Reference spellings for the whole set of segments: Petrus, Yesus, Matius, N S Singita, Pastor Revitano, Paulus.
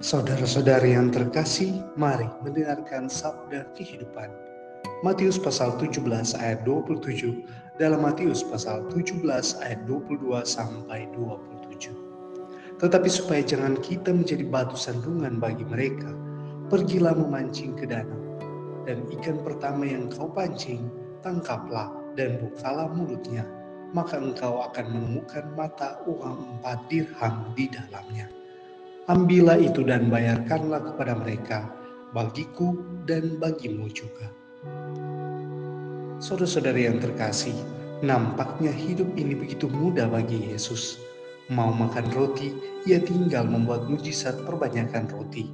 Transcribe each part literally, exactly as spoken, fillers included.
Saudara-saudari yang terkasih, mari mendengarkan sabda kehidupan. Matius pasal tujuh belas ayat dua puluh tujuh. Dalam Matius pasal tujuh belas ayat dua puluh dua sampai dua puluh tujuh. Tetapi supaya jangan kita menjadi batu sandungan bagi mereka, pergilah memancing ke danau, dan ikan pertama yang kau pancing, tangkaplah dan bukalah mulutnya, maka engkau akan menemukan mata uang empat dirham di dalamnya. Ambillah itu dan bayarkanlah kepada mereka, bagiku dan bagimu juga. Saudara-saudari yang terkasih, nampaknya hidup ini begitu mudah bagi Yesus. Mau makan roti, ia tinggal membuat mujizat perbanyakan roti.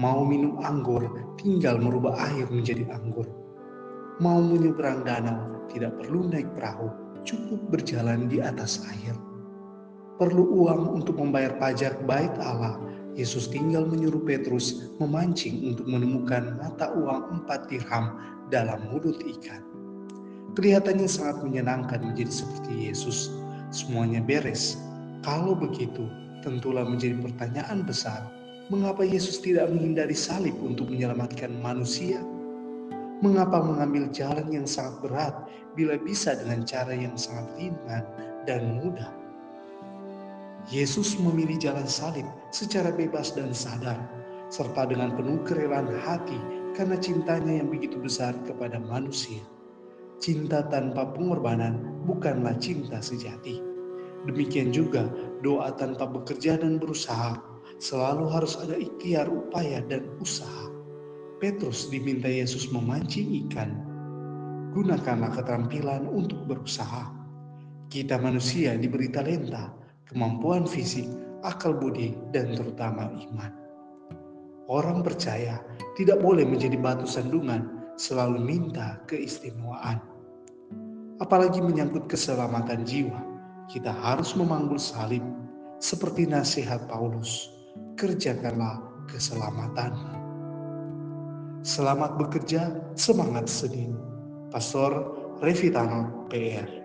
Mau minum anggur, tinggal merubah air menjadi anggur. Mau menyeberang danau, tidak perlu naik perahu, cukup berjalan di atas air. Perlu uang untuk membayar pajak bait Allah, Yesus tinggal menyuruh Petrus memancing untuk menemukan mata uang empat dirham dalam mulut ikan. Kelihatannya sangat menyenangkan menjadi seperti Yesus. Semuanya beres. Kalau begitu, tentulah menjadi pertanyaan besar, mengapa Yesus tidak menghindari salib untuk menyelamatkan manusia? Mengapa mengambil jalan yang sangat berat bila bisa dengan cara yang sangat ringan dan mudah? Yesus memilih jalan salib secara bebas dan sadar, serta dengan penuh kerelaan hati karena cintanya yang begitu besar kepada manusia. Cinta tanpa pengorbanan bukanlah cinta sejati. Demikian juga doa tanpa bekerja dan berusaha, selalu harus ada ikhtiar, upaya, dan usaha. Petrus diminta Yesus memancing ikan. Gunakanlah keterampilan untuk berusaha. Kita manusia diberi talenta, kemampuan fisik, akal budi, dan terutama iman. Orang percaya tidak boleh menjadi batu sandungan, selalu minta keistimewaan. Apalagi menyangkut keselamatan jiwa, kita harus memanggul salib. Seperti nasihat Paulus, kerjakanlah keselamatanmu. Selamat bekerja, semangat Senin. Pastor Revitano, P R